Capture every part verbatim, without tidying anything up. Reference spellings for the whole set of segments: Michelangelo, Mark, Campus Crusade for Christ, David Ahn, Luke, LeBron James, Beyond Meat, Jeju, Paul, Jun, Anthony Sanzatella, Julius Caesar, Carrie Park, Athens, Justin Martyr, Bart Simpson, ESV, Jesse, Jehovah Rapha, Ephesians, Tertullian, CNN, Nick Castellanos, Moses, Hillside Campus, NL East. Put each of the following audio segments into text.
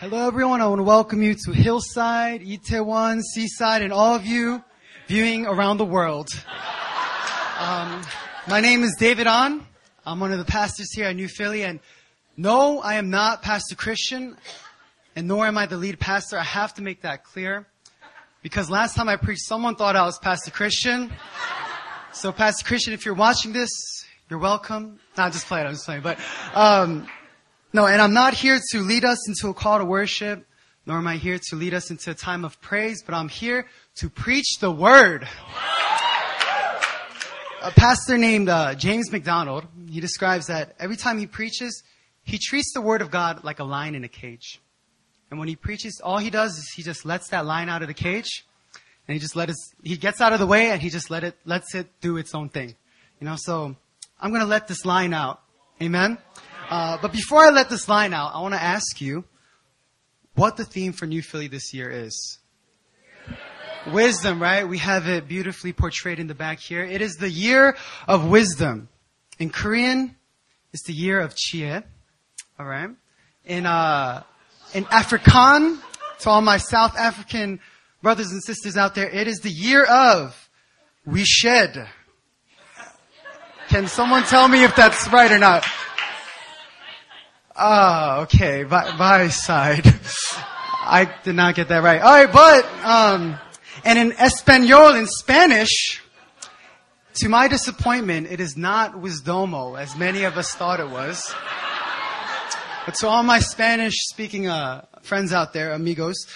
Hello, everyone. I want to welcome you to Hillside, Itaewon, Seaside, and all of you viewing around the world. Um, my name is David Ahn. I'm one of the pastors here at New Philly. And no, I am not Pastor Christian, and nor am I the lead pastor. I have to make that clear, because last time I preached, someone thought I was Pastor Christian. So, Pastor Christian, if you're watching this, you're welcome. No, I'm just playing. I'm just playing. But... Um, No, and I'm not here to lead us into a call to worship, nor am I here to lead us into a time of praise, but I'm here to preach the word. A pastor named uh, James McDonald, he describes that every time he preaches, he treats the word of God like a lion in a cage. And when he preaches, all he does is he just lets that lion out of the cage, and he just let us, he gets out of the way, and he just let it, lets it do its own thing. You know, so I'm going to let this lion out. Amen. Uh, but before I let this line out, I want to ask you what the theme for New Philly this year is. Wisdom, right? We have it beautifully portrayed in the back here. It is the year of wisdom. In Korean, it's the year of Chie. All right. In, uh, in Afrikaan, to all my South African brothers and sisters out there, it is the year of we shed. Can someone tell me if that's right or not? Ah, uh, okay, by, by side. I did not get that right. Alright, but, um, and in Espanol, in Spanish, to my disappointment, it is not Wisdomo, as many of us thought it was. But to all my Spanish-speaking, uh, friends out there, amigos,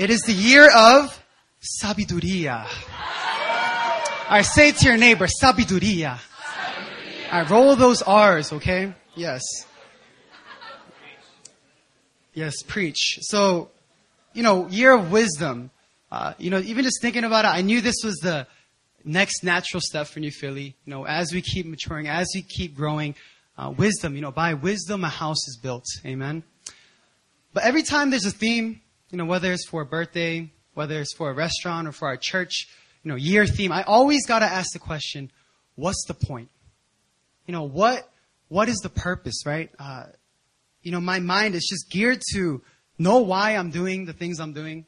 it is the year of Sabiduría. Alright, say it to your neighbor, Sabiduría. Sabiduría. Alright, roll those R's, okay? Yes. Yes, preach. So, you know, year of wisdom. Uh, you know, even just thinking about it, I knew this was the next natural step for New Philly. You know, as we keep maturing, as we keep growing, uh, wisdom, you know, by wisdom a house is built. Amen. But every time there's a theme, you know, whether it's for a birthday, whether it's for a restaurant or for our church, you know, year theme, I always got to ask the question, what's the point? You know, what, what is the purpose, right? Uh, You know, my mind is just geared to know why I'm doing the things I'm doing.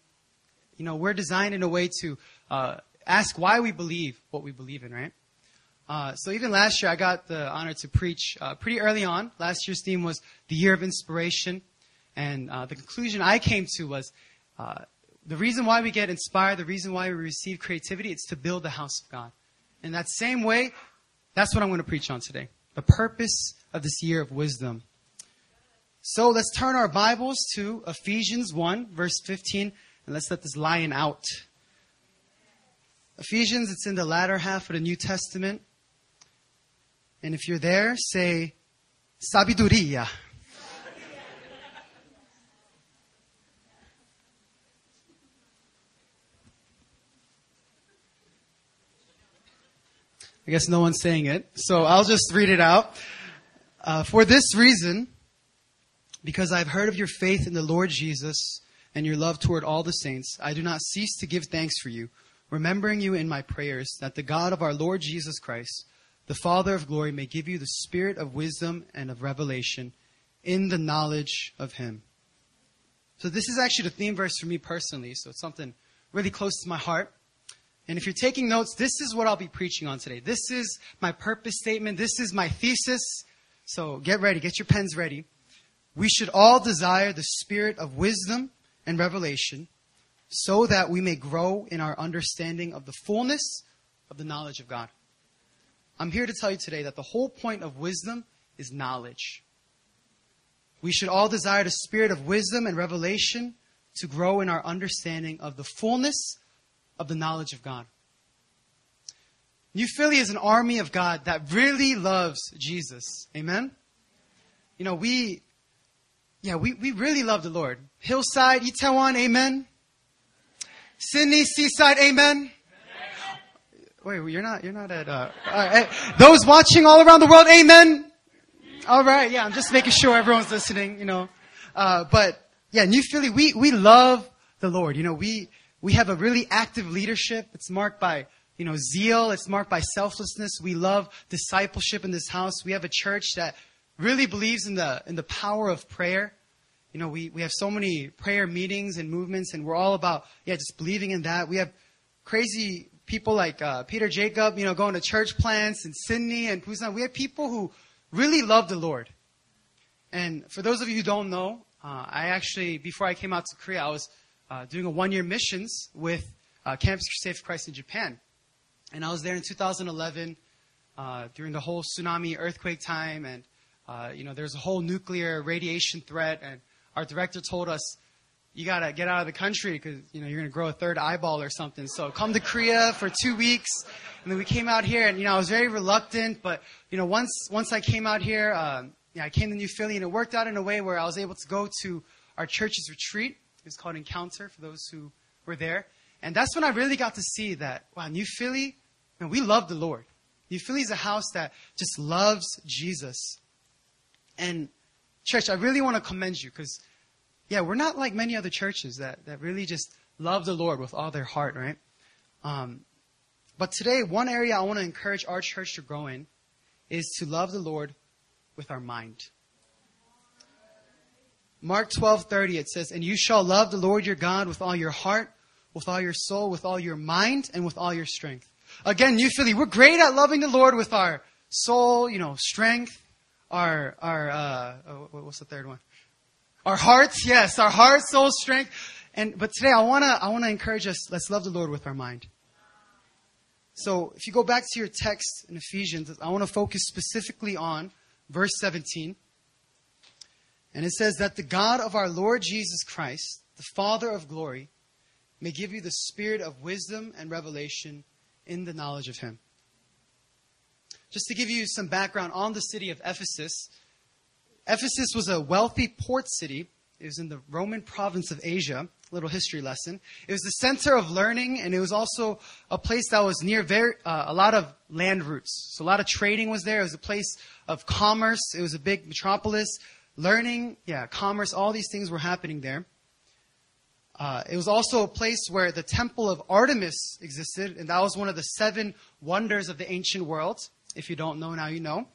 You know, we're designed in a way to uh, ask why we believe what we believe in, right? Uh, so even last year, I got the honor to preach uh, pretty early on. Last year's theme was the year of inspiration. And uh, the conclusion I came to was uh, the reason why we get inspired, the reason why we receive creativity, it's to build the house of God. And that same way, that's what I'm going to preach on today. The purpose of this year of wisdom. So let's turn our Bibles to Ephesians one, verse fifteen, and let's let this lion out. Ephesians, it's in the latter half of the New Testament. And if you're there, say, Sabiduría. I guess no one's saying it, so I'll just read it out. Uh, for this reason... Because I've heard of your faith in the Lord Jesus and your love toward all the saints, I do not cease to give thanks for you, remembering you in my prayers, that the God of our Lord Jesus Christ, the Father of glory, may give you the spirit of wisdom and of revelation in the knowledge of him. So this is actually the theme verse for me personally, so it's something really close to my heart. And if you're taking notes, this is what I'll be preaching on today. This is my purpose statement. This is my thesis. So get ready. Get your pens ready. We should all desire the spirit of wisdom and revelation so that we may grow in our understanding of the fullness of the knowledge of God. I'm here to tell you today that the whole point of wisdom is knowledge. We should all desire the spirit of wisdom and revelation to grow in our understanding of the fullness of the knowledge of God. New Philly is an army of God that really loves Jesus. Amen? You know, we... Yeah, we, we really love the Lord. Hillside, Itaewon, amen. Sydney, Seaside, amen. Wait, you're not, you're not at, uh, all right. Those watching all around the world, amen. All right. Yeah. I'm just making sure everyone's listening, you know. Uh, but yeah, New Philly, we, we love the Lord. You know, we, we have a really active leadership. It's marked by, you know, zeal. It's marked by selflessness. We love discipleship in this house. We have a church that really believes in the in the power of prayer. you know, we, we have so many prayer meetings and movements, and we're all about, yeah, just believing in that. We have crazy people like uh, Peter Jacob, you know, going to church plants in Sydney and Busan. We have people who really love the Lord. And for those of you who don't know, uh, I actually, before I came out to Korea, I was uh, doing a one-year missions with uh, Campus Crusade for Christ in Japan. And I was there in two thousand eleven uh, during the whole tsunami earthquake time. And, uh, you know, there's a whole nuclear radiation threat. And our director told us, you got to get out of the country because, you know, you're going to grow a third eyeball or something. So come to Korea for two weeks. And then we came out here and, you know, I was very reluctant. But, you know, once once I came out here, uh, you know, I came to New Philly. And it worked out in a way where I was able to go to our church's retreat. It's called Encounter for those who were there. And that's when I really got to see that, wow, New Philly, man, we love the Lord. New Philly is a house that just loves Jesus. And church, I really want to commend you because, yeah, we're not like many other churches that, that really just love the Lord with all their heart, right? Um, but today, one area I want to encourage our church to grow in is to love the Lord with our mind. Mark twelve thirty, it says, "And you shall love the Lord your God with all your heart, with all your soul, with all your mind, and with all your strength." Again, New Philly, we're great at loving the Lord with our soul, you know, strength, our, our uh, what's the third one? Our hearts, yes, our heart, soul, strength. And but today I want to I want to encourage us, let's love the Lord with our mind. So if you go back to your text in Ephesians, I want to focus specifically on verse seventeen. And it says that the God of our Lord Jesus Christ, the Father of glory, may give you the spirit of wisdom and revelation in the knowledge of him. Just to give you some background on the city of Ephesus. Ephesus was a wealthy port city. It was in the Roman province of Asia. Little history lesson. It was the center of learning, and it was also a place that was near very, uh, a lot of land routes. So a lot of trading was there. It was a place of commerce. It was a big metropolis. Learning, yeah, commerce, all these things were happening there. Uh, it was also a place where the temple of Artemis existed, and that was one of the seven wonders of the ancient world. If you don't know, now you know.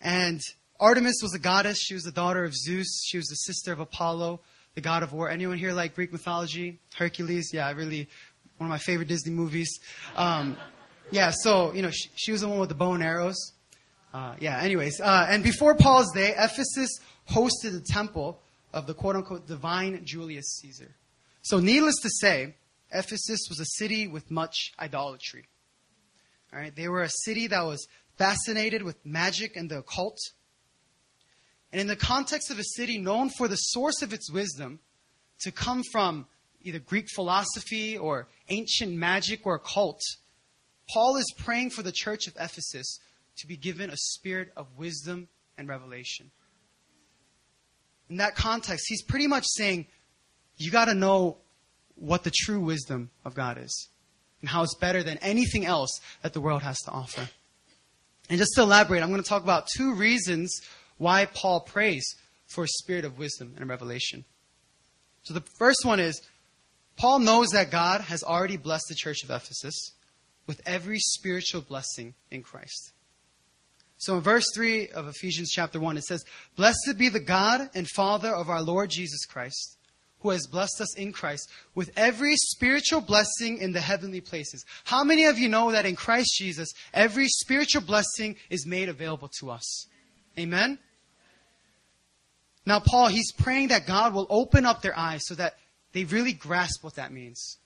And Artemis was a goddess. She was the daughter of Zeus. She was the sister of Apollo, the god of war. Anyone here like Greek mythology? Hercules? Yeah, I really, one of my favorite Disney movies. Um, yeah, so, you know, she, she was the one with the bow and arrows. Uh, yeah, anyways. Uh, and before Paul's day, Ephesus hosted the temple of the quote-unquote divine Julius Caesar. So needless to say, Ephesus was a city with much idolatry. All right, they were a city that was fascinated with magic and the occult. And in the context of a city known for the source of its wisdom to come from either Greek philosophy or ancient magic or occult, Paul is praying for the church of Ephesus to be given a spirit of wisdom and revelation. In that context, he's pretty much saying, you got to know what the true wisdom of God is and how it's better than anything else that the world has to offer. And just to elaborate, I'm going to talk about two reasons why Paul prays for a spirit of wisdom and revelation. So the first one is, Paul knows that God has already blessed the church of Ephesus with every spiritual blessing in Christ. So in verse three of Ephesians chapter one, it says, "Blessed be the God and Father of our Lord Jesus Christ, who has blessed us in Christ with every spiritual blessing in the heavenly places." How many of you know that in Christ Jesus, every spiritual blessing is made available to us? Amen? Now, Paul, he's praying that God will open up their eyes so that they really grasp what that means.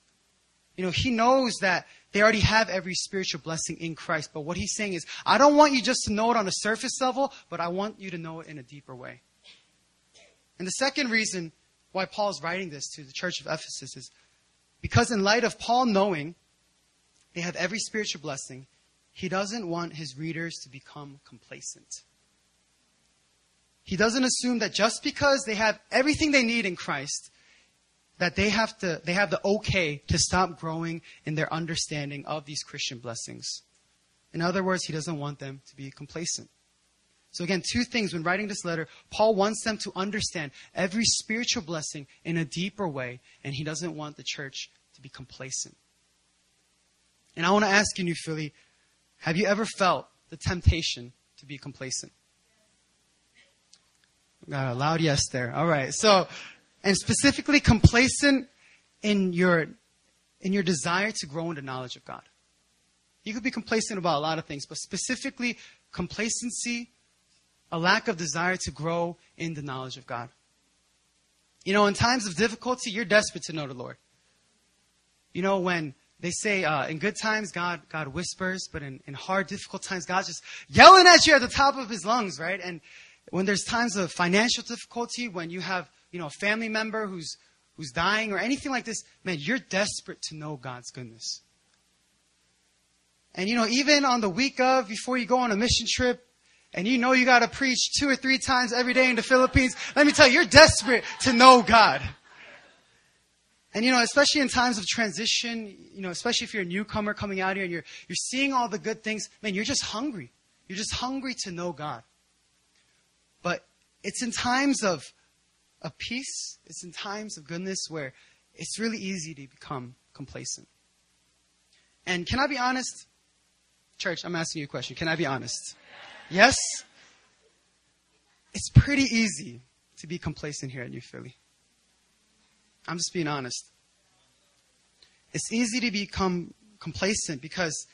You know, he knows that they already have every spiritual blessing in Christ. But what he's saying is, I don't want you just to know it on a surface level, but I want you to know it in a deeper way. And the second reason why Paul's writing this to the church of Ephesus is because in light of Paul knowing they have every spiritual blessing, he doesn't want his readers to become complacent. He doesn't assume that just because they have everything they need in Christ, that they have to they have the okay to stop growing in their understanding of these Christian blessings. In other words, he doesn't want them to be complacent. So again, two things. When writing this letter, Paul wants them to understand every spiritual blessing in a deeper way, and he doesn't want the church to be complacent. And I want to ask you, New Philly, have you ever felt the temptation to be complacent? Got a loud yes there. All right. So and specifically complacent in your in your desire to grow in the knowledge of God. You could be complacent about a lot of things, but specifically complacency, a lack of desire to grow in the knowledge of God. You know, in times of difficulty, you're desperate to know the Lord. You know, when they say uh, in good times, God God whispers, but in, in hard, difficult times, God's just yelling at you at the top of his lungs, right? And when there's times of financial difficulty, when you have, you know, a family member who's who's dying or anything like this, man, you're desperate to know God's goodness. And, you know, even on the week of, before you go on a mission trip, and you know you got to preach two or three times every day in the Philippines, let me tell you, you're desperate to know God. And, you know, especially in times of transition, you know, especially if you're a newcomer coming out here and you're you're seeing all the good things, man, you're just hungry. You're just hungry to know God. But it's in times of, of peace, it's in times of goodness where it's really easy to become complacent. And can I be honest? Church, I'm asking you a question. Can I be honest? Yes? It's pretty easy to be complacent here at New Philly. I'm just being honest. It's easy to become complacent because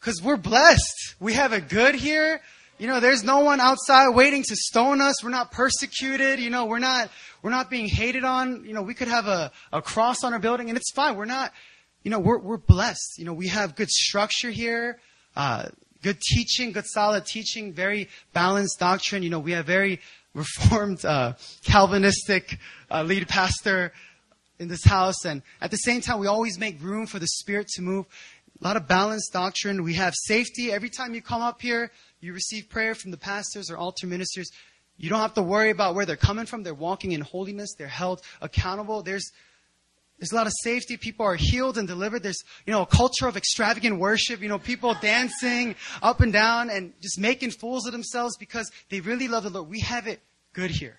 because we're blessed. We have it good here. You know, there's no one outside waiting to stone us. We're not persecuted. You know, we're not we're not being hated on. You know, we could have a, a cross on our building and it's fine. We're not, you know, we're we're blessed. You know, we have good structure here, uh, good teaching, good solid teaching, very balanced doctrine. You know, we have very Reformed uh, Calvinistic uh, lead pastor in this house. And at the same time, we always make room for the Spirit to move. A lot of balanced doctrine. We have safety. Every time you come up here, you receive prayer from the pastors or altar ministers. You don't have to worry about where they're coming from. They're walking in holiness. They're held accountable. There's There's a lot of safety. People are healed and delivered. There's, you know, a culture of extravagant worship. You know, people dancing up and down and just making fools of themselves because they really love the Lord. We have it good here.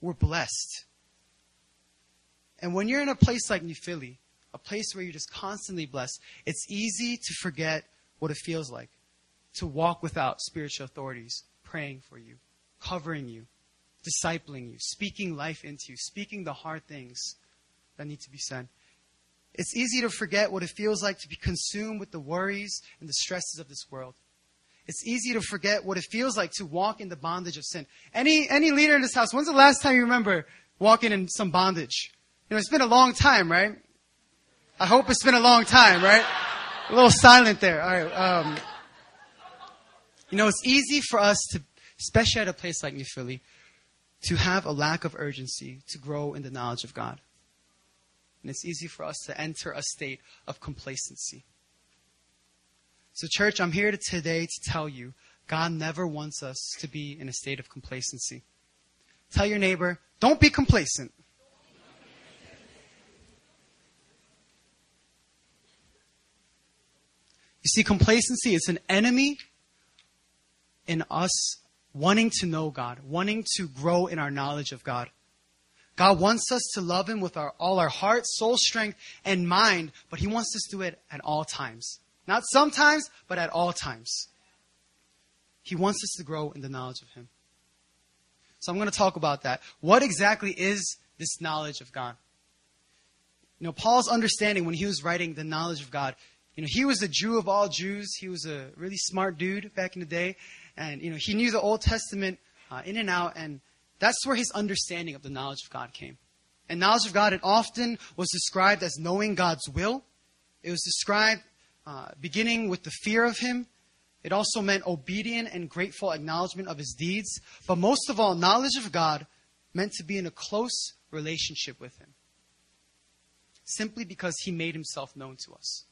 We're blessed. And when you're in a place like New Philly, a place where you're just constantly blessed, it's easy to forget what it feels like to walk without spiritual authorities praying for you, covering you, discipling you, speaking life into you, speaking the hard things that need to be said. It's easy to forget what it feels like to be consumed with the worries and the stresses of this world. It's easy to forget what it feels like to walk in the bondage of sin. Any any leader in this house, when's the last time you remember walking in some bondage? You know, it's been a long time, right? I hope it's been a long time, right? A little silent there. All right. Um, you know, it's easy for us to, especially at a place like New Philly, to have a lack of urgency to grow in the knowledge of God. And it's easy for us to enter a state of complacency. So church, I'm here today to tell you, God never wants us to be in a state of complacency. Tell your neighbor, don't be complacent. You see, complacency is an enemy in us wanting to know God, wanting to grow in our knowledge of God. God wants us to love him with our, all our heart, soul, strength, and mind, but he wants us to do it at all times. Not sometimes, but at all times. He wants us to grow in the knowledge of him. So I'm going to talk about that. What exactly is this knowledge of God? You know, Paul's understanding when he was writing the knowledge of God, you know, he was a Jew of all Jews. He was a really smart dude back in the day. And, you know, he knew the Old Testament uh, in and out, and that's where his understanding of the knowledge of God came. And knowledge of God, it often was described as knowing God's will. It was described uh, beginning with the fear of him. It also meant obedient and grateful acknowledgement of his deeds. But most of all, knowledge of God meant to be in a close relationship with him, simply because he made himself known to us.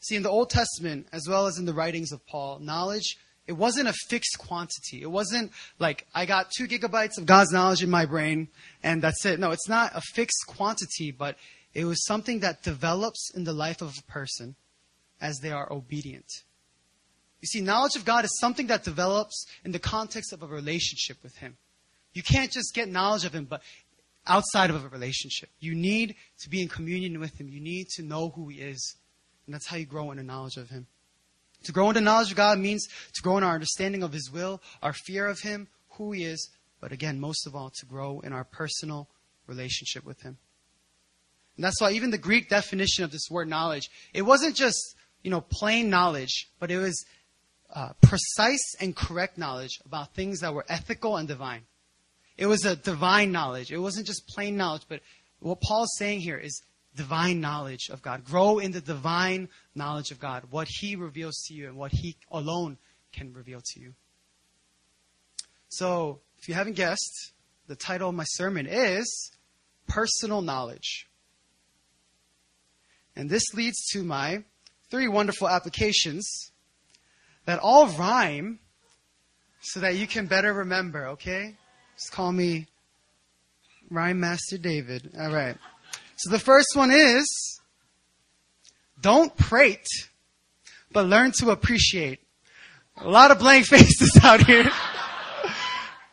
See, in the Old Testament, as well as in the writings of Paul, knowledge, it wasn't a fixed quantity. It wasn't like I got two gigabytes of God's knowledge in my brain and that's it. No, it's not a fixed quantity, but it was something that develops in the life of a person as they are obedient. You see, knowledge of God is something that develops in the context of a relationship with him. You can't just get knowledge of him, but outside of a relationship, you need to be in communion with him. You need to know who he is. And that's how you grow in the knowledge of him. To grow in the knowledge of God means to grow in our understanding of his will, our fear of him, who he is, but again, most of all, to grow in our personal relationship with him. And that's why even the Greek definition of this word knowledge, it wasn't just, you know, plain knowledge, but it was uh, precise and correct knowledge about things that were ethical and divine. It was a divine knowledge. It wasn't just plain knowledge, but what Paul's saying here is divine knowledge of God. Grow in the divine knowledge of God, what he reveals to you and what he alone can reveal to you. So, if you haven't guessed, the title of my sermon is Personal Knowledge. And this leads to my three wonderful applications that all rhyme so that you can better remember, okay? Just call me Rhyme Master David. All right. So the first one is, don't prate, but learn to appreciate. A lot of blank faces out here.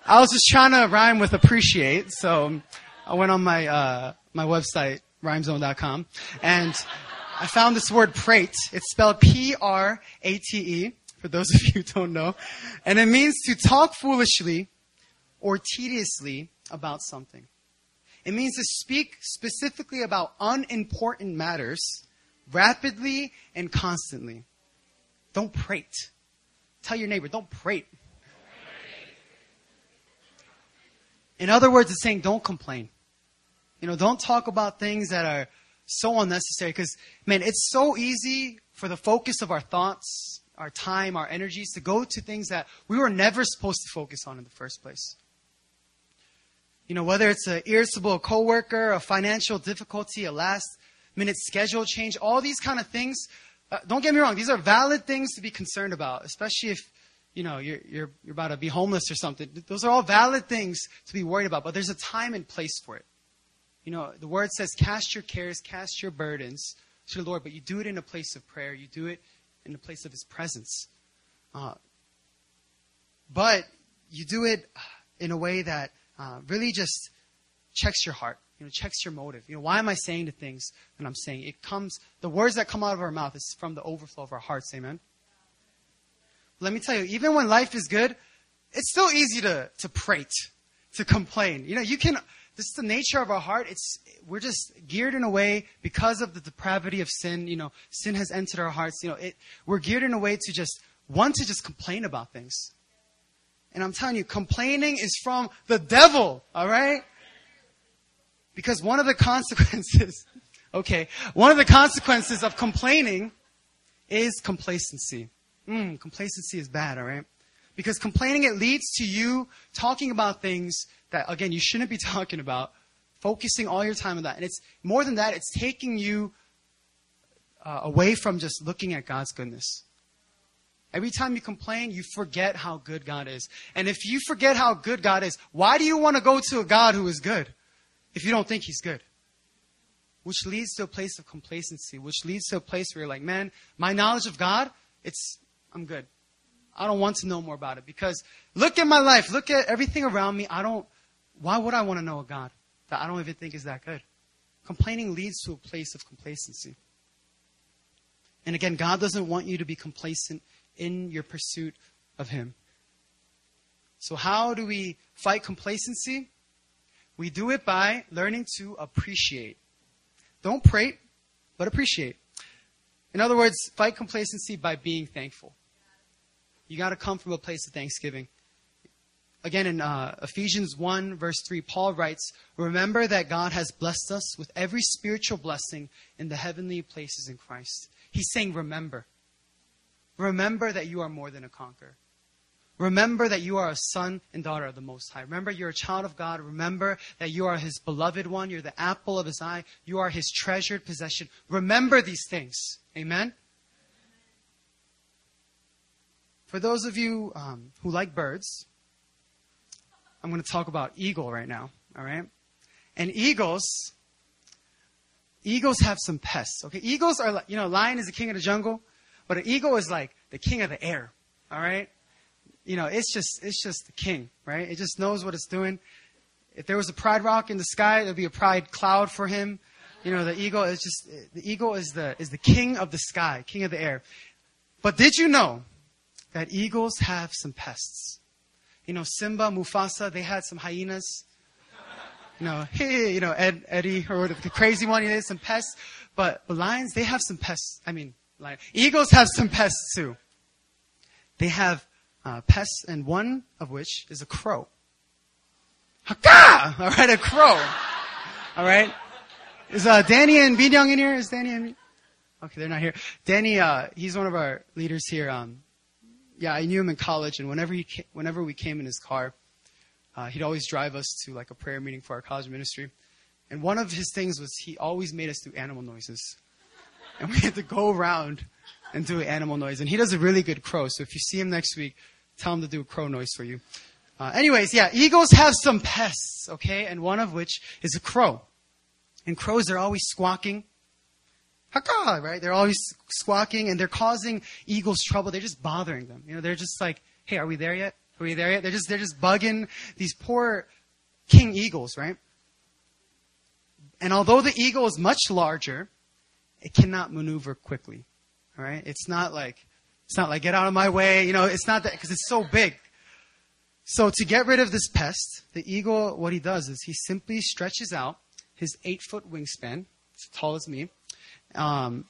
I was just trying to rhyme with appreciate, so I went on my uh, my website, rhyme zone dot com, and I found this word prate. It's spelled P R A T E, for those of you who don't know. And it means to talk foolishly or tediously about something. It means to speak specifically about unimportant matters rapidly and constantly. Don't prate. Tell your neighbor, don't prate. In other words, it's saying don't complain. You know, don't talk about things that are so unnecessary because, man, it's so easy for the focus of our thoughts, our time, our energies to go to things that we were never supposed to focus on in the first place. You know, whether it's an irritable coworker, a financial difficulty, a last-minute schedule change, all these kind of things. Uh, don't get me wrong; these are valid things to be concerned about, especially if you know you're, you're you're about to be homeless or something. Those are all valid things to be worried about, but there's a time and place for it. You know, the word says, "Cast your cares, cast your burdens to the Lord," but you do it in a place of prayer. You do it in the place of His presence. Uh, but you do it in a way that. Uh, really just checks your heart, you know, checks your motive. You know, why am I saying the things that I'm saying? It comes, the words that come out of our mouth is from the overflow of our hearts, amen? Let me tell you, even when life is good, it's still easy to, to prate, to complain. You know, you can, this is the nature of our heart. It's, we're just geared in a way because of the depravity of sin, you know, sin has entered our hearts. You know, it, we're geared in a way to just, one, to just complain about things. And I'm telling you, complaining is from the devil, all right? Because one of the consequences, okay, one of the consequences of complaining is complacency. Mm, complacency is bad, all right? Because complaining, it leads to you talking about things that, again, you shouldn't be talking about, focusing all your time on that. And it's more than that, it's taking you uh, away from just looking at God's goodness. Every time you complain, you forget how good God is. And if you forget how good God is, why do you want to go to a God who is good if you don't think he's good? Which leads to a place of complacency, which leads to a place where you're like, man, my knowledge of God, it's I'm good. I don't want to know more about it because look at my life. Look at everything around me. I don't, why would I want to know a God that I don't even think is that good? Complaining leads to a place of complacency. And again, God doesn't want you to be complacent in your pursuit of him. So how do we fight complacency? We do it by learning to appreciate. Don't prate, but appreciate. In other words, fight complacency by being thankful. You got to come from a place of thanksgiving. Again, in uh, Ephesians one, verse three, Paul writes, "Remember that God has blessed us with every spiritual blessing in the heavenly places in Christ." He's saying, remember. Remember that you are more than a conqueror. Remember that you are a son and daughter of the Most High. Remember you're a child of God. Remember that you are his beloved one. You're the apple of his eye. You are his treasured possession. Remember these things. Amen? For those of you um, who like birds, I'm going to talk about eagle right now. All right? And eagles, eagles have some pests. Okay? Eagles are, you know, lion is the king of the jungle. But an eagle is like the king of the air, all right? You know, it's just it's just the king, right? It just knows what it's doing. If there was a pride rock in the sky, there'd be a pride cloud for him. You know, the eagle is just the eagle is the is the king of the sky, king of the air. But did you know that eagles have some pests? you know, Simba, Mufasa, they had some hyenas. You know, hey, you know, Ed, Eddie, or whatever, the crazy one, you know, some pests. But lions, they have some pests. I mean, lion. Eagles have some pests too. They have uh, pests, and one of which is a crow. Haka! All right, a crow. All right. Is uh, Danny and Binyoung in here? Is Danny and B- Okay, they're not here. Danny, uh, he's one of our leaders here. Um, yeah, I knew him in college, and whenever he ca- whenever we came in his car, uh, he'd always drive us to like a prayer meeting for our college ministry. And one of his things was he always made us do animal noises. And we had to go around and do animal noise. And he does a really good crow, so if you see him next week, tell him to do a crow noise for you. Uh, anyways, yeah, eagles have some pests, okay? And one of which is a crow. And crows, they're always squawking. Haka, right? They're always squawking, and they're causing eagles trouble. They're just bothering them. You know, they're just like, hey, are we there yet? Are we there yet? They're just, they're just bugging these poor king eagles, right? And although the eagle is much larger, it cannot maneuver quickly, all right? It's not like, it's not like, get out of my way. You know, it's not that, because it's so big. So to get rid of this pest, the eagle, what he does is he simply stretches out his eight-foot wingspan, as tall as me, um,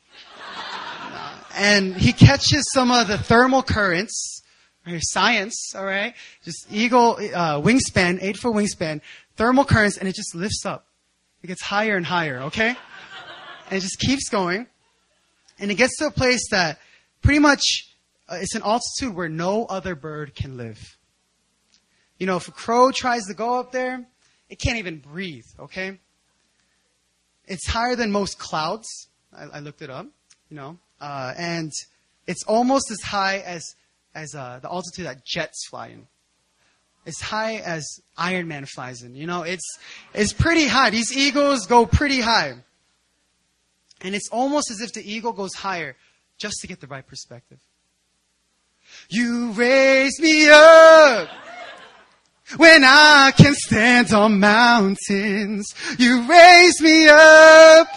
and he catches some of the thermal currents, or science, all right? Just eagle uh, wingspan, eight-foot wingspan, thermal currents, and it just lifts up. It gets higher and higher, okay? And it just keeps going, and it gets to a place that pretty much uh, it's an altitude where no other bird can live. You know, if a crow tries to go up there, it can't even breathe, okay? It's higher than most clouds. I, I looked it up, you know. Uh, and it's almost as high as as uh, the altitude that jets fly in. It's high as Iron Man flies in, you know. It's it's pretty high. These eagles go pretty high. And it's almost as if the eagle goes higher just to get the right perspective. You raise me up. When I can stand on mountains, you raise me up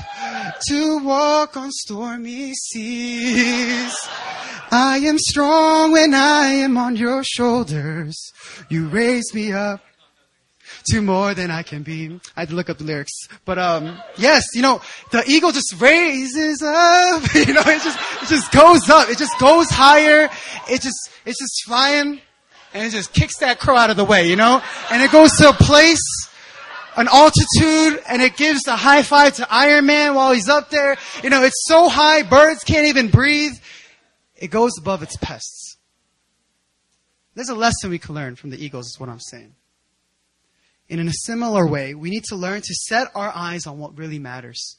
to walk on stormy seas. I am strong when I am on your shoulders. You raise me up to more than I can be. I had to look up the lyrics. But um yes, you know, the eagle just raises up. You know, it just it just goes up. It just goes higher. It just it's just flying. And it just kicks that crow out of the way, you know? And it goes to a place, an altitude, and it gives a high five to Iron Man while he's up there. You know, it's so high, birds can't even breathe. It goes above its pests. There's a lesson we can learn from the eagles, is what I'm saying. And in a similar way, we need to learn to set our eyes on what really matters.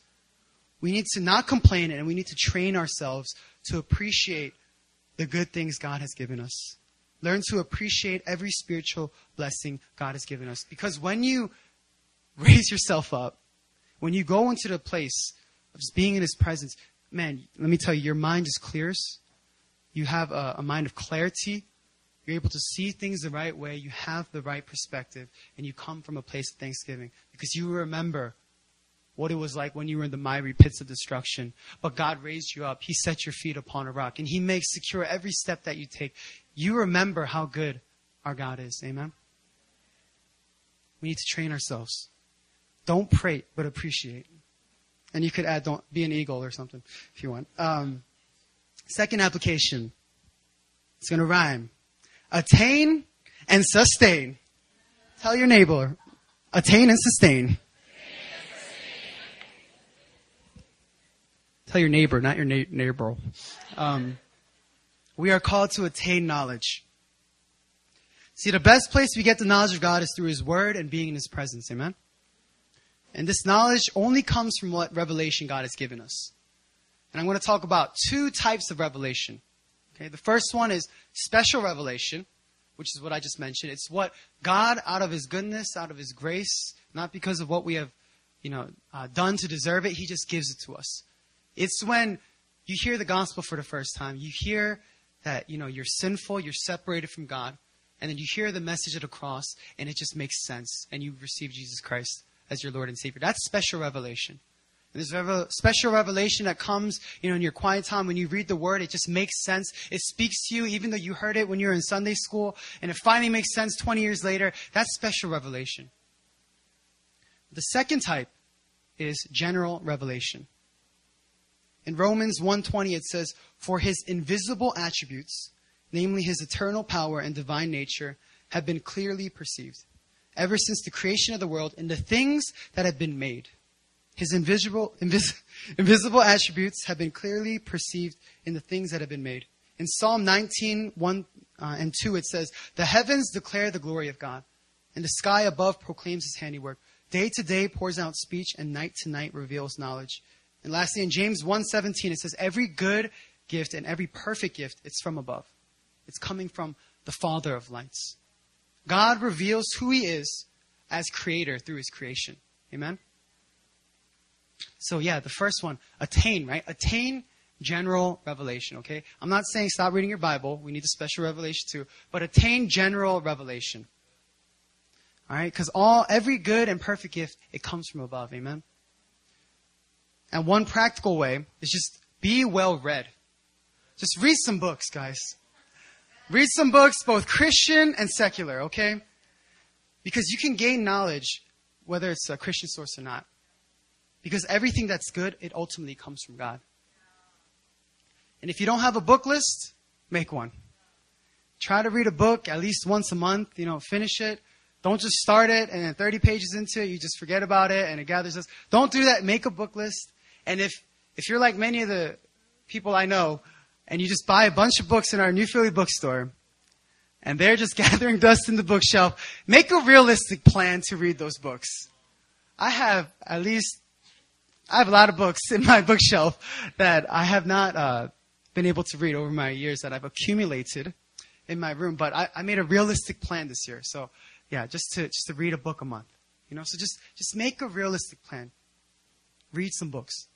We need to not complain, and we need to train ourselves to appreciate the good things God has given us. Learn to appreciate every spiritual blessing God has given us. Because when you raise yourself up, when you go into the place of just being in His presence, man, let me tell you, your mind just clears. You have a, a mind of clarity. You're able to see things the right way. You have the right perspective. And you come from a place of thanksgiving. Because you remember what it was like when you were in the miry pits of destruction. But God raised you up. He set your feet upon a rock. And He makes secure every step that you take. You remember how good our God is. Amen? We need to train ourselves. Don't prate, but appreciate. And you could add, don't be an eagle or something if you want. Um, second application. It's going to rhyme. Attain and sustain. Tell your neighbor. Attain and sustain. Tell your neighbor, not your na- neighbor. Um, we are called to attain knowledge. See, the best place we get the knowledge of God is through His Word and being in His presence. Amen? And this knowledge only comes from what revelation God has given us. And I'm going to talk about two types of revelation. Okay, the first one is special revelation, which is what I just mentioned. It's what God, out of His goodness, out of His grace, not because of what we have, you know, uh, done to deserve it, He just gives it to us. It's when you hear the gospel for the first time. You hear that, you know, you're sinful, you're separated from God. And then you hear the message of the cross, and it just makes sense. And you receive Jesus Christ as your Lord and Savior. That's special revelation. There's a special revelation that comes, you know, in your quiet time when you read the Word. It just makes sense. It speaks to you, even though you heard it when you were in Sunday school, and it finally makes sense twenty years later. That's special revelation. The second type is general revelation. In Romans one twenty, it says, "For his invisible attributes, namely his eternal power and divine nature, have been clearly perceived ever since the creation of the world in the things that have been made." His invisible, invis, invisible attributes have been clearly perceived in the things that have been made. In Psalm nineteen, one and two, it says, "The heavens declare the glory of God, and the sky above proclaims his handiwork. Day to day pours out speech, and night to night reveals knowledge." And lastly, in James one seventeen, it says, "Every good gift and every perfect gift, it's from above. It's coming from the Father of lights." God reveals who he is as creator through his creation. Amen? So yeah, the first one, attain, right? Attain general revelation, okay? I'm not saying stop reading your Bible. We need a special revelation too. But attain general revelation. All right? Because all, every good and perfect gift, it comes from above. Amen? And one practical way is just be well read. Just read some books, guys. Read some books, both Christian and secular, okay? Because you can gain knowledge, whether it's a Christian source or not. Because everything that's good, it ultimately comes from God. And if you don't have a book list, make one. Try to read a book at least once a month, you know, finish it. Don't just start it and then thirty pages into it, you just forget about it and it gathers us. Don't do that. Make a book list. And if, if you're like many of the people I know, and you just buy a bunch of books in our New Philly bookstore, and they're just gathering dust in the bookshelf, make a realistic plan to read those books. I have at least... I have a lot of books in my bookshelf that I have not uh, been able to read over my years that I've accumulated in my room. But I, I made a realistic plan this year. So, yeah, just to just to read a book a month. You know, so just, just make a realistic plan. Read some books.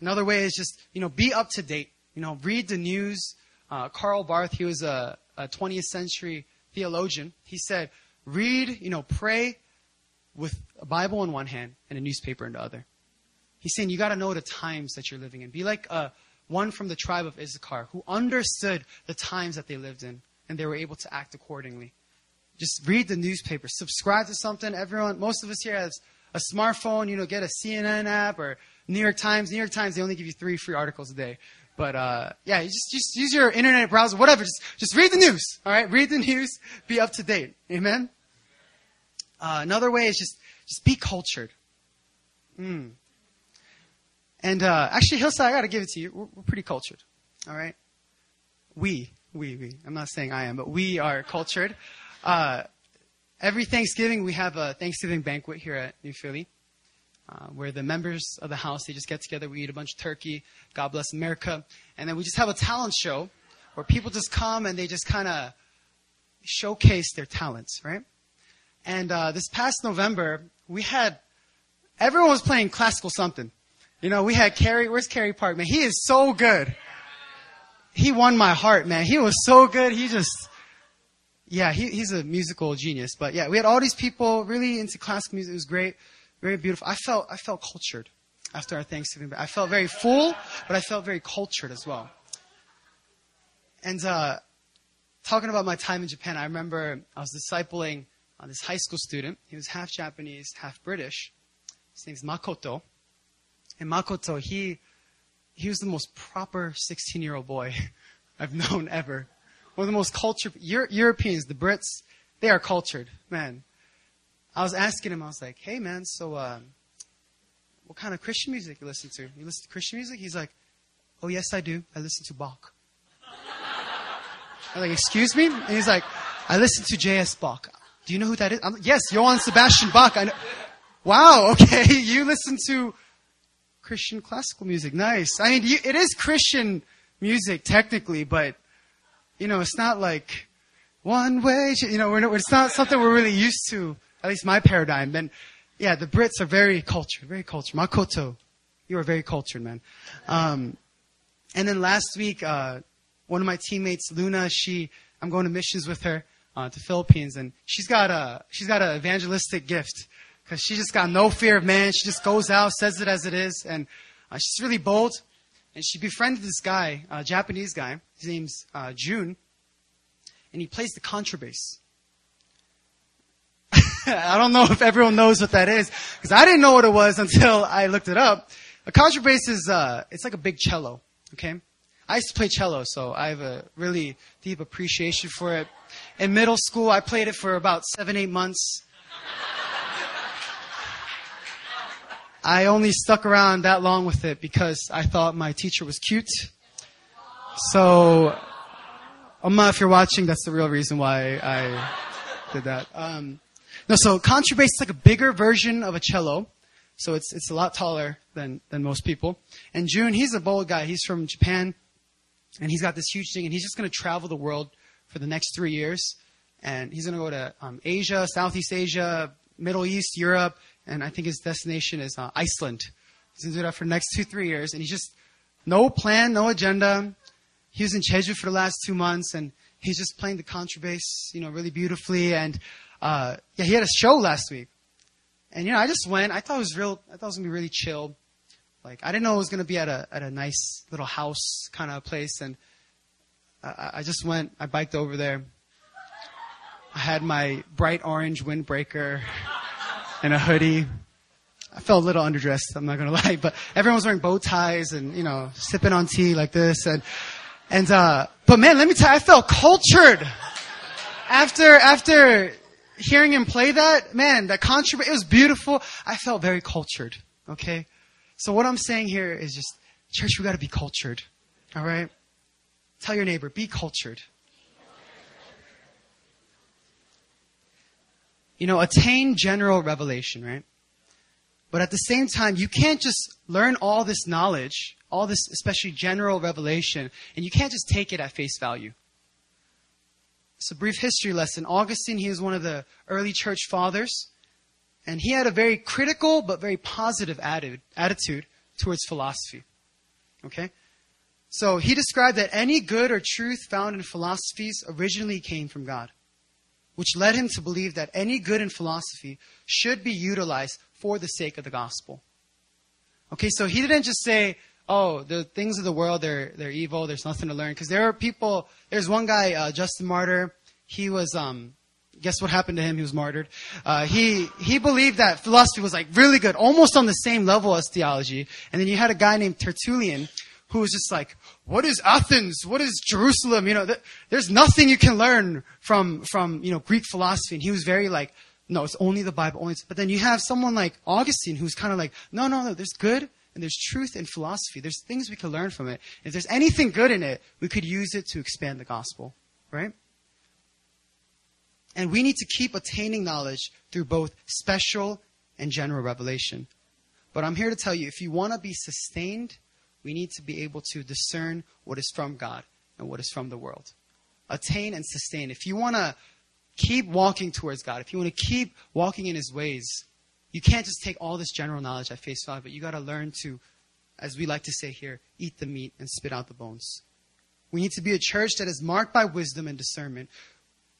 Another way is just, you know, be up to date. You know, read the news. Uh, Karl Barth, he was a, a twentieth century theologian. He said, read, you know, pray with a Bible in one hand and a newspaper in the other. He's saying you got to know the times that you're living in. Be like uh, one from the tribe of Issachar who understood the times that they lived in, and they were able to act accordingly. Just read the newspaper. Subscribe to something. Everyone, most of us here has a smartphone. You know, get a C N N app or New York Times. New York Times, they only give you three free articles a day. But uh, yeah, you just just use your internet browser, whatever. Just just read the news. All right, read the news. Be up to date. Amen. Uh, another way is just just be cultured. Mm. And uh, actually, Hillside, I got to give it to you. We're, we're pretty cultured, all right? We, we, we. I'm not saying I am, but we are cultured. Uh, every Thanksgiving, we have a Thanksgiving banquet here at New Philly, uh, where the members of the house, they just get together. We eat a bunch of turkey. God bless America. And then we just have a talent show where people just come and they just kind of showcase their talents, right? And uh, this past November, we had – everyone was playing classical something. You know, we had Carrie. Where's Carrie Park, man? He is so good. He won my heart, man. He was so good. He just, yeah, he, he's a musical genius. But yeah, we had all these people really into classical music. It was great, very beautiful. I felt, I felt cultured after our Thanksgiving. I felt very full, but I felt very cultured as well. And uh, talking about my time in Japan, I remember I was discipling uh, this high school student. He was half Japanese, half British. His name's Makoto. And Makoto, he he was the most proper sixteen-year-old boy I've known ever. One of the most cultured Euro- Europeans, the Brits, they are cultured, man. I was asking him, I was like, "Hey, man, so uh, what kind of Christian music you listen to? You listen to Christian music?" He's like, "Oh, yes, I do. I listen to Bach." I'm like, "Excuse me?" And he's like, "I listen to J S Bach. Do you know who that is?" I'm like, "Yes, Johann Sebastian Bach. I know." Wow, okay, you listen to Christian classical music. Nice. I mean, you, it is Christian music technically, but, you know, it's not like one way, you know, we're not, it's not something we're really used to, at least my paradigm. Then, yeah, the Brits are very cultured, very cultured. Makoto, you are very cultured, man. Um, and then last week, uh, one of my teammates, Luna, she, I'm going to missions with her, uh, to Philippines, and she's got a, she's got an evangelistic gift. because she just got no fear of man. She just goes out, says it as it is, and uh, she's really bold. And she befriended this guy, a Japanese guy. His name's uh, Jun, and he plays the contrabass. I don't know if everyone knows what that is, because I didn't know what it was until I looked it up. A contrabass is uh, it's like a big cello. Okay, I used to play cello, so I have a really deep appreciation for it. In middle school, I played it for about seven, eight months. I only stuck around that long with it because I thought my teacher was cute. So, Amma, if you're watching, that's the real reason why I did that. Um, no, so contrabass is like a bigger version of a cello. So it's it's a lot taller than, than most people. And June, he's a bold guy. He's from Japan. And he's got this huge thing. And he's just going to travel the world for the next three years. And he's going to go to um, Asia, Southeast Asia, Middle East, Europe. And I think his destination is uh, Iceland. He's going to do that for the next two, three years. And he's just no plan, no agenda. He was in Jeju for the last two months. And he's just playing the contrabass, you know, really beautifully. And uh, yeah, he had a show last week. And, you know, I just went. I thought it was real. I thought it was going to be really chill. Like, I didn't know it was going to be at a at a nice little house kind of place. And I, I just went. I biked over there. I had my bright orange windbreaker and a hoodie. I felt a little underdressed, I'm not going to lie. But everyone was wearing bow ties and, you know, sipping on tea like this. And, and uh but, man, let me tell you, I felt cultured after after... hearing him play that, man, that contrabass, it was beautiful. I felt very cultured, okay? So what I'm saying here is just, church, we got to be cultured, all right? Tell your neighbor, be cultured. You know, attain general revelation, right? But at the same time, you can't just learn all this knowledge, all this especially general revelation, and you can't just take it at face value. It's a brief history lesson. Augustine, he was one of the early church fathers, and he had a very critical but very positive attitude towards philosophy. Okay? So he described that any good or truth found in philosophies originally came from God, which led him to believe that any good in philosophy should be utilized for the sake of the gospel. Okay, so he didn't just say, oh, the things of the world, they're they're evil. There's nothing to learn. Because there are people, there's one guy, uh, Justin Martyr. He was, um, guess what happened to him? He was martyred. Uh, he he believed that philosophy was like really good, almost on the same level as theology. And then you had a guy named Tertullian who was just like, what is Athens? What is Jerusalem? You know, th- there's nothing you can learn from, from, you know, Greek philosophy. And he was very like, no, it's only the Bible. Only. But then you have someone like Augustine who's kind of like, no, no, no, there's good. And there's truth in philosophy. There's things we can learn from it. If there's anything good in it, we could use it to expand the gospel, right? And we need to keep attaining knowledge through both special and general revelation. But I'm here to tell you, if you want to be sustained, we need to be able to discern what is from God and what is from the world. Attain and sustain. If you want to keep walking towards God, if you want to keep walking in his ways, you can't just take all this general knowledge at face value, but you got to learn to, as we like to say here, eat the meat and spit out the bones. We need to be a church that is marked by wisdom and discernment.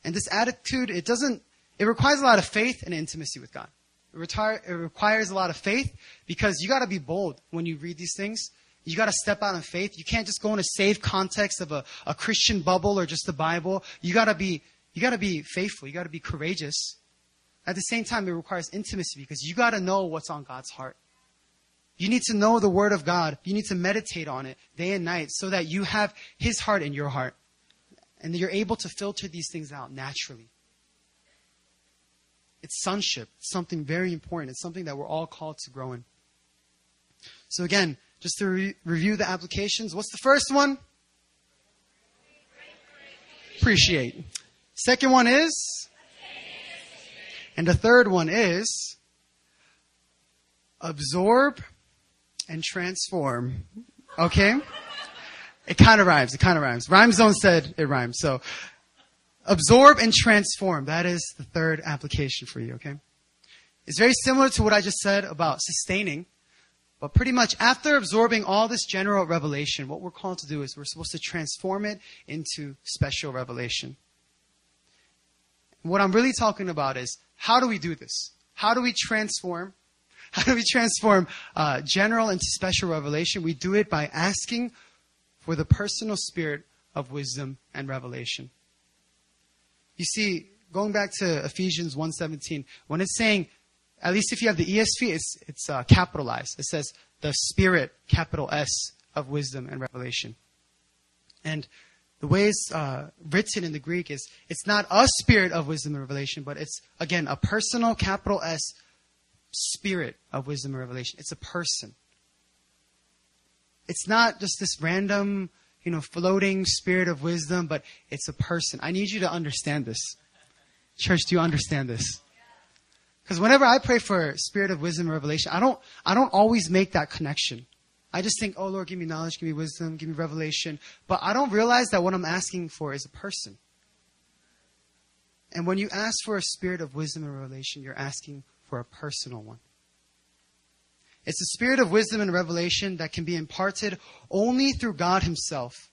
And this attitude, it doesn't, it requires a lot of faith and intimacy with God. It, retire, it requires a lot of faith because you got to be bold when you read these things. You got to step out in faith. You can't just go in a safe context of a, a Christian bubble or just the Bible. You got to be, you got to be faithful. You got to be courageous. At the same time, it requires intimacy because you got to know what's on God's heart. You need to know the word of God. You need to meditate on it day and night so that you have his heart in your heart. And you're able to filter these things out naturally. It's sonship. It's something very important. It's something that we're all called to grow in. So again, just to re- review the applications. What's the first one? Appreciate. Second one is? And the third one is absorb and transform. Okay? It kind of rhymes. It kind of rhymes. Rhymezone said it rhymes. So absorb and transform. That is the third application for you. Okay? It's very similar to what I just said about sustaining. But pretty much after absorbing all this general revelation, what we're called to do is we're supposed to transform it into special revelation. What I'm really talking about is, how do we do this? How do we transform? How do we transform uh, general into special revelation? We do it by asking for the personal spirit of wisdom and revelation. You see, going back to Ephesians one seventeen, when it's saying, at least if you have the E S V, it's, it's uh, capitalized. It says the spirit, capital S, of wisdom and revelation. And the way it's uh, written in the Greek is, it's not a spirit of wisdom and revelation, but it's, again, a personal, capital S, spirit of wisdom and revelation. It's a person. It's not just this random, you know, floating spirit of wisdom, but it's a person. I need you to understand this. Church, do you understand this? Because whenever I pray for spirit of wisdom and revelation, I don't, I don't always make that connection. I just think, oh, Lord, give me knowledge, give me wisdom, give me revelation. But I don't realize that what I'm asking for is a person. And when you ask for a spirit of wisdom and revelation, you're asking for a personal one. It's the spirit of wisdom and revelation that can be imparted only through God himself,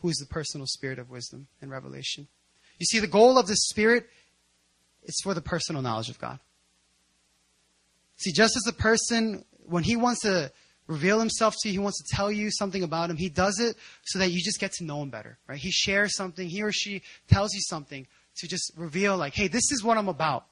who is the personal spirit of wisdom and revelation. You see, the goal of the spirit is for the personal knowledge of God. See, just as the person, when he wants to reveal himself to you, he wants to tell you something about him, he does it so that you just get to know him better, right? He shares something, he or she tells you something to just reveal, like, hey, this is what I'm about.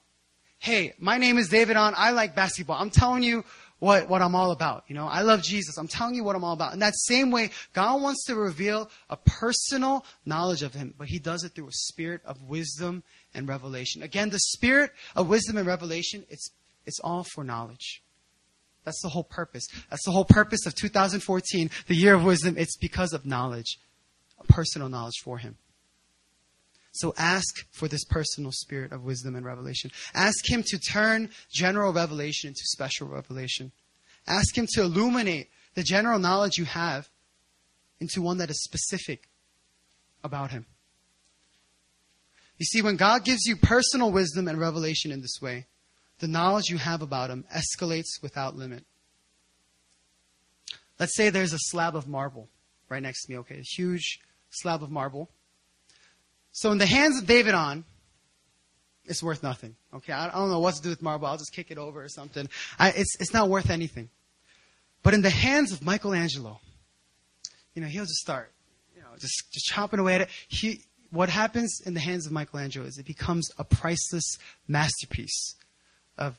Hey, my name is David Ahn. I like basketball. I'm telling you what, what I'm all about. You know, I love Jesus. I'm telling you what I'm all about. In that same way, God wants to reveal a personal knowledge of him, but he does it through a spirit of wisdom and revelation. Again, the spirit of wisdom and revelation, it's It's all for knowledge. That's the whole purpose. That's the whole purpose of two thousand fourteen, the year of wisdom. It's because of knowledge, personal knowledge for him. So ask for this personal spirit of wisdom and revelation. Ask him to turn general revelation into special revelation. Ask him to illuminate the general knowledge you have into one that is specific about him. You see, when God gives you personal wisdom and revelation in this way, the knowledge you have about him escalates without limit. Let's say there's a slab of marble right next to me, okay? A huge slab of marble. So in the hands of David Ahn, it's worth nothing, okay? I don't know what to do with marble. I'll just kick it over or something. I, it's, it's not worth anything. But in the hands of Michelangelo, you know, he'll just start, you know, just, just chopping away at it. He, what happens in the hands of Michelangelo is it becomes a priceless masterpiece of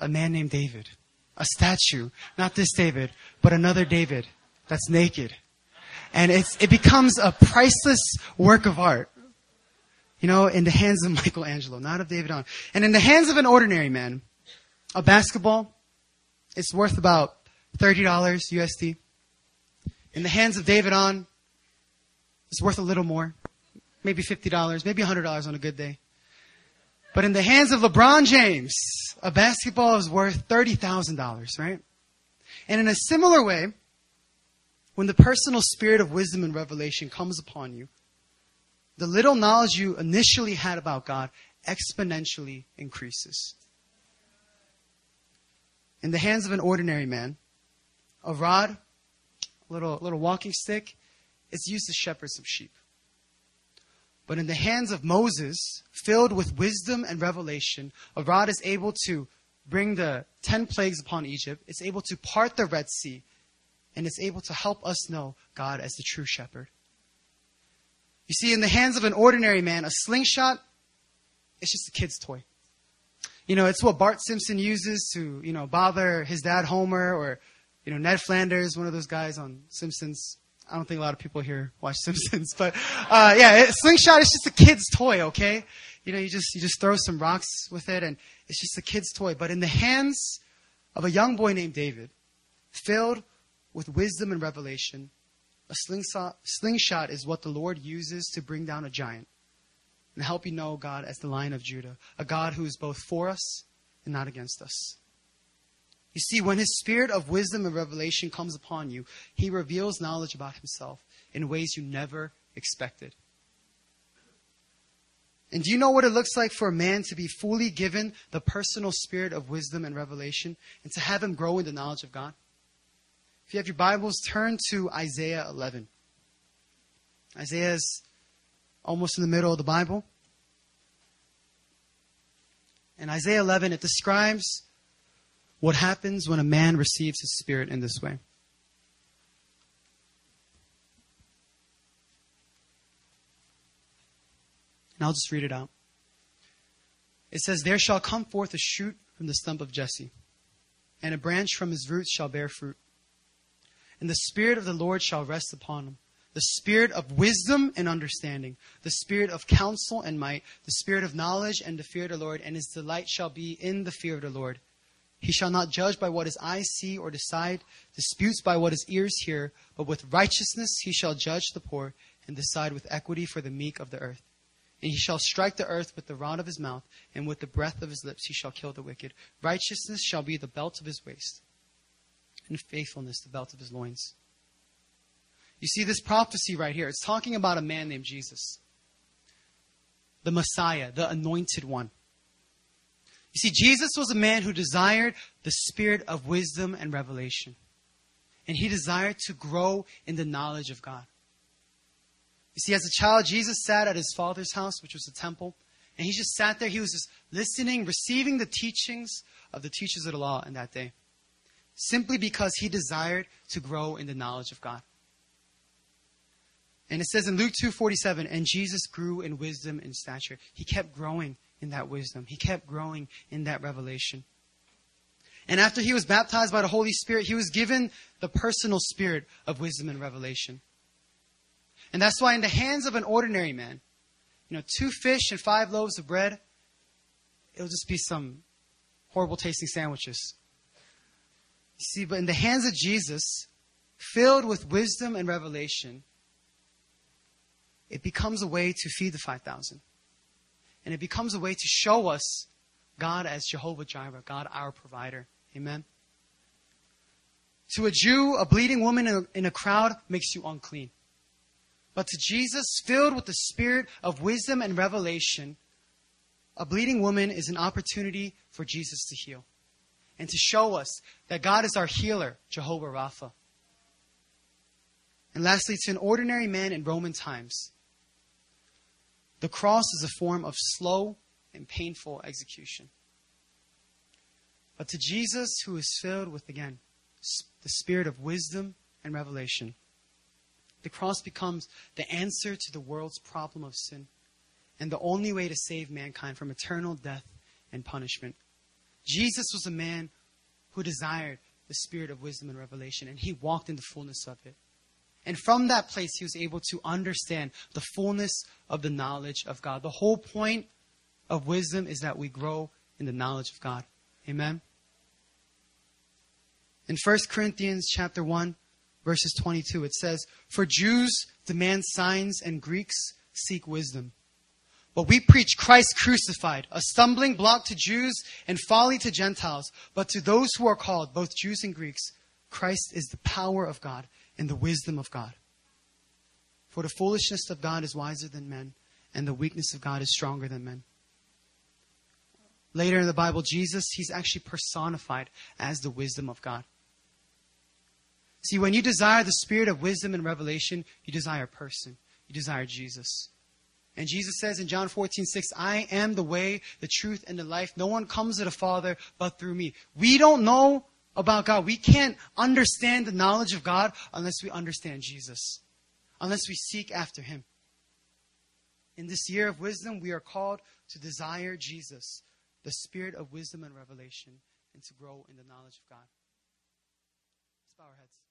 a man named David, a statue, not this David, but another David that's naked. And it's, it becomes a priceless work of art, you know, in the hands of Michelangelo, not of David Ahn. And in the hands of an ordinary man, a basketball, it's worth about thirty dollars U S D. In the hands of David Ahn, it's worth a little more, maybe fifty dollars, maybe one hundred dollars on a good day. But in the hands of LeBron James, a basketball is worth thirty thousand dollars, right? And in a similar way, when the personal spirit of wisdom and revelation comes upon you, the little knowledge you initially had about God exponentially increases. In the hands of an ordinary man, a rod, a little, little walking stick, it's used to shepherd some sheep. But in the hands of Moses, filled with wisdom and revelation, a rod is able to bring the ten plagues upon Egypt. It's able to part the Red Sea. And it's able to help us know God as the true shepherd. You see, in the hands of an ordinary man, a slingshot, it's just a kid's toy. You know, it's what Bart Simpson uses to, you know, bother his dad, Homer, or, you know, Ned Flanders, one of those guys on Simpsons. I don't think a lot of people here watch Simpsons, but uh, yeah, it, slingshot is just a kid's toy, okay? You know, you just you just throw some rocks with it, and it's just a kid's toy. But in the hands of a young boy named David, filled with wisdom and revelation, a slingshot, slingshot is what the Lord uses to bring down a giant and help you know God as the Lion of Judah, a God who is both for us and not against us. You see, when his spirit of wisdom and revelation comes upon you, he reveals knowledge about himself in ways you never expected. And do you know what it looks like for a man to be fully given the personal spirit of wisdom and revelation and to have him grow in the knowledge of God? If you have your Bibles, turn to Isaiah eleven. Isaiah is almost in the middle of the Bible. In Isaiah eleven, it describes what happens when a man receives his spirit in this way. And I'll just read it out. It says, "There shall come forth a shoot from the stump of Jesse, and a branch from his roots shall bear fruit. And the Spirit of the Lord shall rest upon him, the Spirit of wisdom and understanding, the Spirit of counsel and might, the Spirit of knowledge and the fear of the Lord, and his delight shall be in the fear of the Lord. He shall not judge by what his eyes see or decide disputes by what his ears hear, but with righteousness he shall judge the poor and decide with equity for the meek of the earth. And he shall strike the earth with the rod of his mouth, and with the breath of his lips he shall kill the wicked. Righteousness shall be the belt of his waist, and faithfulness the belt of his loins." You see, this prophecy right here, it's talking about a man named Jesus, the Messiah, the anointed one. You see, Jesus was a man who desired the spirit of wisdom and revelation, and he desired to grow in the knowledge of God. You see, as a child, Jesus sat at his Father's house, which was the temple, and he just sat there. He was just listening, receiving the teachings of the teachers of the law in that day, simply because he desired to grow in the knowledge of God. And it says in Luke two forty-seven, "And Jesus grew in wisdom and stature." He kept growing in that wisdom. He kept growing in that revelation. And after he was baptized by the Holy Spirit, he was given the personal spirit of wisdom and revelation. And that's why in the hands of an ordinary man, you know, two fish and five loaves of bread, it'll just be some horrible tasting sandwiches. You see, but in the hands of Jesus, filled with wisdom and revelation, it becomes a way to feed the five thousand. And it becomes a way to show us God as Jehovah Jireh, God our provider. Amen. To a Jew, a bleeding woman in a, in a crowd makes you unclean. But to Jesus, filled with the spirit of wisdom and revelation, a bleeding woman is an opportunity for Jesus to heal and to show us that God is our healer, Jehovah Rapha. And lastly, to an ordinary man in Roman times, the cross is a form of slow and painful execution. But to Jesus, who is filled with, again, the spirit of wisdom and revelation, the cross becomes the answer to the world's problem of sin and the only way to save mankind from eternal death and punishment. Jesus was a man who desired the spirit of wisdom and revelation, and he walked in the fullness of it. And from that place, he was able to understand the fullness of the knowledge of God. The whole point of wisdom is that we grow in the knowledge of God. Amen? In First Corinthians chapter one, verses twenty-two, it says, "For Jews demand signs and Greeks seek wisdom. But we preach Christ crucified, a stumbling block to Jews and folly to Gentiles. But to those who are called, both Jews and Greeks, Christ is the power of God and the wisdom of God. For the foolishness of God is wiser than men, and the weakness of God is stronger than men." Later in the Bible, Jesus, he's actually personified as the wisdom of God. See, when you desire the spirit of wisdom and revelation, you desire a person. You desire Jesus. And Jesus says in John fourteen six, "I am the way, the truth, and the life. No one comes to the Father but through me." We don't know about God. We can't understand the knowledge of God unless we understand Jesus, unless we seek after him. In this year of wisdom, we are called to desire Jesus, the spirit of wisdom and revelation, and to grow in the knowledge of God. Let's bow our heads.